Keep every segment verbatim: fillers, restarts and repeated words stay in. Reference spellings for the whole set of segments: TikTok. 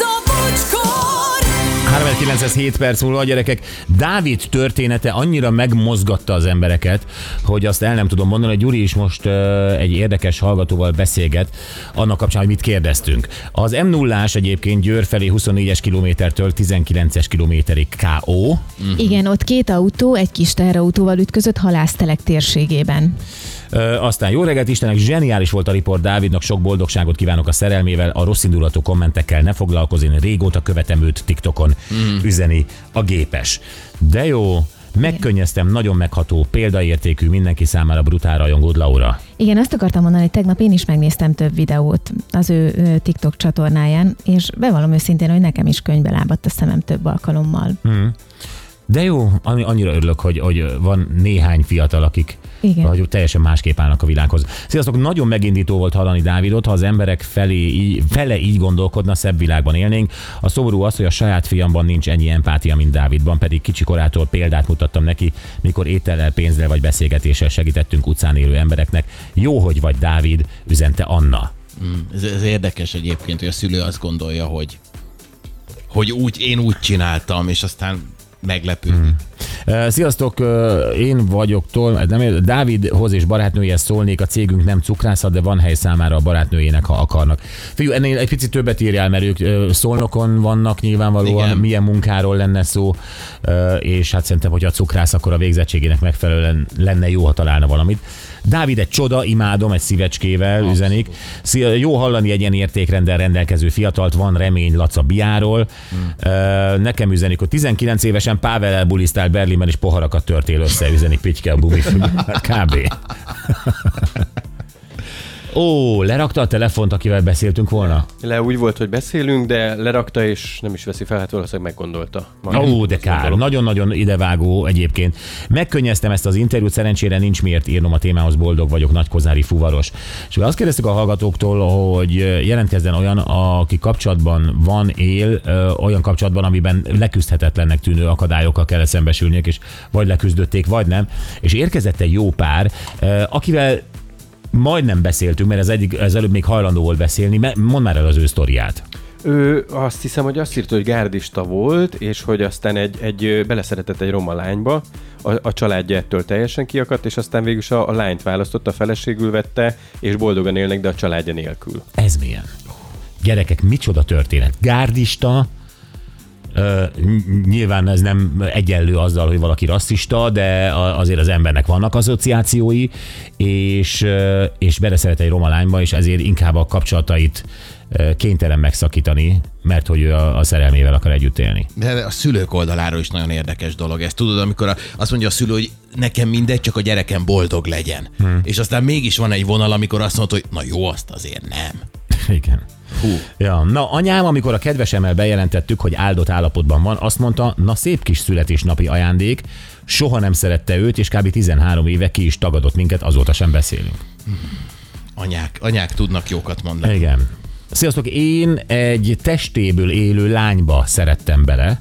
a Bocskor! háromezer-kilencszázhét perc múlva, gyerekek, Dávid története annyira megmozgatta az embereket, hogy azt el nem tudom mondani, hogy Gyuri is most uh, egy érdekes hallgatóval beszélget, annak kapcsán, hogy mit kérdeztünk. Az em nullás egyébként Győr felé huszonnégyes kilométertől tizenkilences kilométerig ká ó. Mm-hmm. Igen, ott két autó egy kis teherautóval ütközött Halásztelek térségében. Uh, aztán jó reggelt Istenek, zseniális volt a riport Dávidnak, sok boldogságot kívánok a szerelmével, a rossz indulatú kommentekkel ne foglalkozni, régóta követem őt TikTokon. Mm. Üzeni a gépes. De jó, megkönnyeztem, nagyon megható, példaértékű, mindenki számára brutál rajongód, Laura. Igen, azt akartam mondani, hogy tegnap én is megnéztem több videót az ő TikTok csatornáján, és bevallom őszintén, hogy nekem is könnybe lábadt a szemem több alkalommal. Mm. De jó, annyira örülök, hogy, hogy van néhány fiatal, akik vagy teljesen másképp állnak a világhoz. Sziasztok, nagyon megindító volt hallani Dávidot, ha az emberek felé, fele így gondolkodna, szebb világban élnénk. A szomorú az, hogy a saját fiamban nincs ennyi empátia, mint Dávidban, pedig kicsi korától példát mutattam neki, mikor étellel, pénzzel vagy beszélgetéssel segítettünk utcán élő embereknek. Jó, hogy vagy, Dávid, üzente Anna. Mm, ez, ez érdekes egyébként, hogy a szülő azt gondolja, hogy, hogy úgy, én úgy csináltam, és aztán meglepődik. Mm. Sziasztok, én vagyok Tol, nem, Dávidhoz és barátnőjéhez szólnék, a cégünk nem cukrászat, de van hely számára a barátnőjének, ha akarnak. Figyelj, ennél egy picit többet írjál, mert ők Szolnokon vannak nyilvánvalóan, igen. Milyen munkáról lenne szó, és hát szerintem, hogyha a cukrász, akkor a végzettségének megfelelően lenne jó, ha találna valamit. Dávid egy csoda, imádom, egy szívecskével abszolút üzenik. Szia, jó hallani egy ilyen értékrendel rendelkező fiatalt, van remény Laca Biáról. Hmm. Nekem üzenik, hogy tizenkilenc évesen Pávellel bulisztál Berlinben, és poharakat törtél össze, üzenik Pityke a bumifű. Kb. Ó, lerakta a telefont, akivel beszéltünk volna? Le úgy volt, hogy beszélünk, de lerakta, és nem is veszi fel, hát valószínűleg meggondolta. Ó, de kár. Nagyon-nagyon idevágó egyébként. Megkönnyeztem ezt az interjút, szerencsére nincs miért írnom a témához, boldog vagyok, nagykozári fuvaros. És azt kérdeztük a hallgatóktól, hogy jelentkezzen olyan, aki kapcsolatban van, él, olyan kapcsolatban, amiben leküzdhetetlennek tűnő akadályokkal kellett szembesülniük, és vagy leküzdötték, vagy nem. És érkezett egy jó pár, akivel majdnem beszéltünk, mert ez, eddig, ez előbb még hajlandó volt beszélni. Mondd már el az ő sztoriát. Ő azt hiszem, hogy azt írta, hogy gárdista volt, és hogy aztán egy, egy beleszeretett egy roma lányba, a, a családja ettől teljesen kiakadt, és aztán végül a, a lányt választotta, a feleségül vette, és boldogan élnek, de a családja nélkül. Ez milyen? Gyerekek, micsoda történet. Gárdista, Ö, nyilván ez nem egyenlő azzal, hogy valaki rasszista, de azért az embernek vannak asszociációi, és, és beleszeret egy roma lányba, és ezért inkább a kapcsolatait kénytelen megszakítani, mert hogy ő a, a szerelmével akar együtt élni. De a szülők oldaláról is nagyon érdekes dolog. Ezt tudod, amikor a, azt mondja a szülő, hogy nekem mindegy, csak a gyerekem boldog legyen. Hmm. És aztán mégis van egy vonal, amikor azt mondod, hogy na jó, azt azért nem. Igen. Hú. Ja, na anyám, amikor a kedvesemmel bejelentettük, hogy áldott állapotban van, azt mondta, na szép kis születésnapi ajándék, soha nem szerette őt, és kb. tizenhárom éve ki is tagadott minket, azóta sem beszélünk. Anyák, anyák tudnak jókat mondani. Igen. Sziasztok, én egy testéből élő lányba szerettem bele.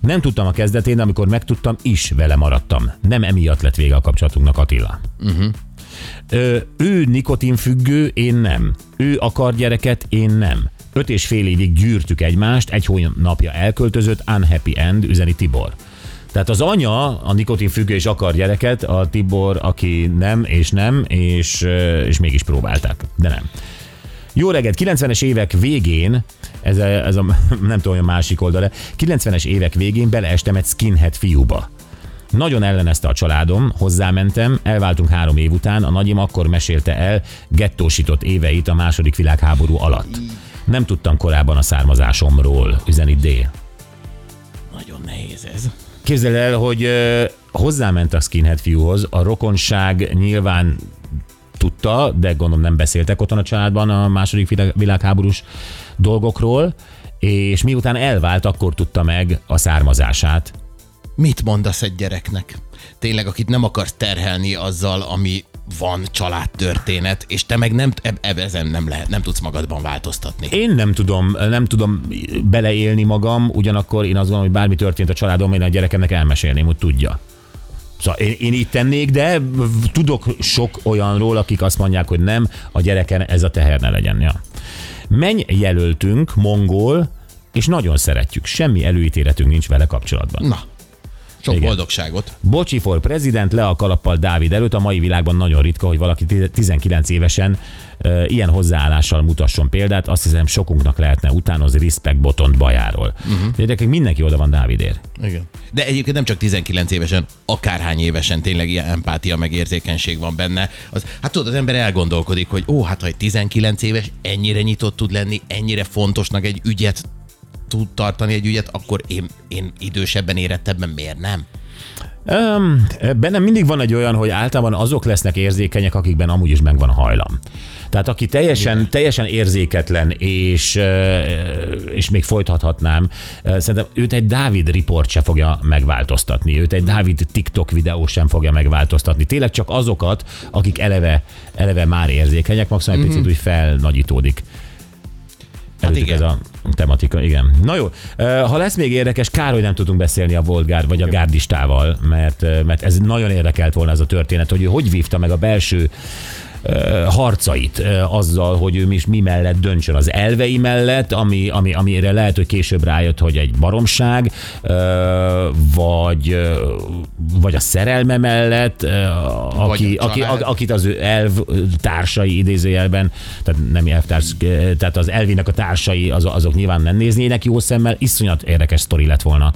Nem tudtam a kezdetén, de amikor megtudtam, is vele maradtam. Nem emiatt lett vége a kapcsolatunknak, Attila. Uh-huh. Ö, ő nikotinfüggő, én nem. Ő akar gyereket, én nem. Öt és fél évig gyűrtük egymást, egy hónapja elköltözött, unhappy end, üzeni Tibor. Tehát az anya, a nikotinfüggő és akar gyereket, a Tibor, aki nem és nem, és, és mégis próbálták, de nem. Jó reggelt, kilencvenes évek végén, ez a, ez a nem tudom, a másik oldal, kilencvenes évek végén beleestem egy skinhead fiúba. Nagyon ellenezte a családom, hozzámentem, elváltunk három év után, a nagyim akkor mesélte el gettósított éveit a második világháború alatt. Nem tudtam korábban a származásomról, üzeni D. Nagyon nehéz ez. Képzeld el, hogy ö, hozzáment a skinhead fiúhoz, a rokonság nyilván tudta, de gondolom nem beszéltek otthon a családban a második világháborús dolgokról, és miután elvált, akkor tudta meg a származását. Mit mondasz egy gyereknek? Tényleg, akit nem akarsz terhelni azzal, ami van, családtörténet, és te meg nem, ezen nem lehet, nem tudsz magadban változtatni. Én nem tudom, nem tudom beleélni magam, ugyanakkor én azt gondolom, hogy bármi történt a családomban, én a gyerekemnek elmesélném, hogy tudja. Szóval én, én így tennék, de tudok sok olyanról, akik azt mondják, hogy nem, a gyereken ez a teher ne legyen. Ja. Menj jelöltünk, mongol, és nagyon szeretjük. Semmi előítéletünk nincs vele kapcsolatban. Na. Sok igen. Boldogságot. Bocsi for president, le a kalappal Dávid előtt. A mai világban nagyon ritka, hogy valaki tizenkilenc évesen e, ilyen hozzáállással mutasson példát. Azt hiszem, sokunknak lehetne utánozni respect botont bajáról. Uh-huh. Érdekek, mindenki oda van Dávidért. Igen. De egyébként nem csak tizenkilenc évesen, akárhány évesen tényleg ilyen empátia megérzékenység van benne. Az, hát tudod, az ember elgondolkodik, hogy ó, hát ha egy tizenkilenc éves ennyire nyitott tud lenni, ennyire fontosnak egy ügyet tud tartani egy ügyet, akkor én, én idősebben, érettebben miért nem? Um, bennem mindig van egy olyan, hogy általában azok lesznek érzékenyek, akikben amúgy is megvan a hajlam. Tehát aki teljesen, teljesen érzéketlen, és, és még folytathatnám, szerintem őt egy Dávid riport se fogja megváltoztatni, őt egy Dávid TikTok videó sem fogja megváltoztatni. Tényleg csak azokat, akik eleve, eleve már érzékenyek, maximum egy mm-hmm. picit úgy felnagyítódik. Hát igen. Ez a tematika, igen. Na jó, ha lesz még érdekes, kár, hogy nem tudunk beszélni a volt gárd, vagy a gárdistával, mert, mert ez nagyon érdekelt volna ez a történet, hogy ő hogy vívta meg a belső uh, harcait uh, azzal, hogy ő mi, mi mellett döntsön, az elvei mellett, ami, ami, amire lehet, hogy később rájött, hogy egy baromság, uh, vagy, uh, vagy a szerelme mellett, uh, aki, aki, a, akit az ő elv társai idézőjelben, tehát nem elvtárs, tehát az elvének a társai, az, azok nyilván nem néznének jó szemmel, iszonyat érdekes sztori lett volna.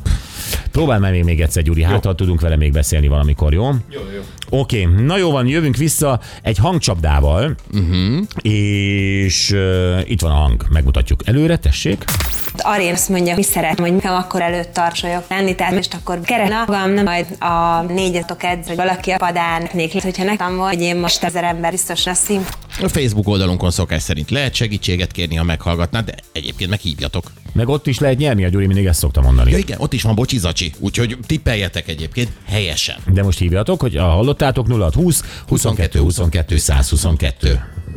Próbálj meg még, még egyszer, Gyuri, jó. Hát ha tudunk vele még beszélni valamikor, jó? Jó, jó. Oké, okay. Na jó van, jövünk vissza egy hangcsapdával, uh-huh. és uh, itt van a hang, megmutatjuk előre, tessék. Ari azt mondja, hogy szeretem, hogy nekem akkor előtt tartsoljak lenni, tehát most akkor kerek magam, nem majd a négyetöket, vagy valaki a padán, nékli, hogyha nekem vagy, én most ezer ember biztos lesz. A Facebook oldalunkon szokás szerint lehet segítséget kérni, ha meghallgatnád, de egyébként meg hívjatok. Meg ott is lehet nyerni, a Gyuri mindig ezt szokta mondani. Ja, igen, ott is van bocsizacsi, úgyhogy tippeljetek egyébként helyesen. De most hívjatok, hogy hallottátok nulla hat húsz huszonkettő huszonkettő százhuszonkettő.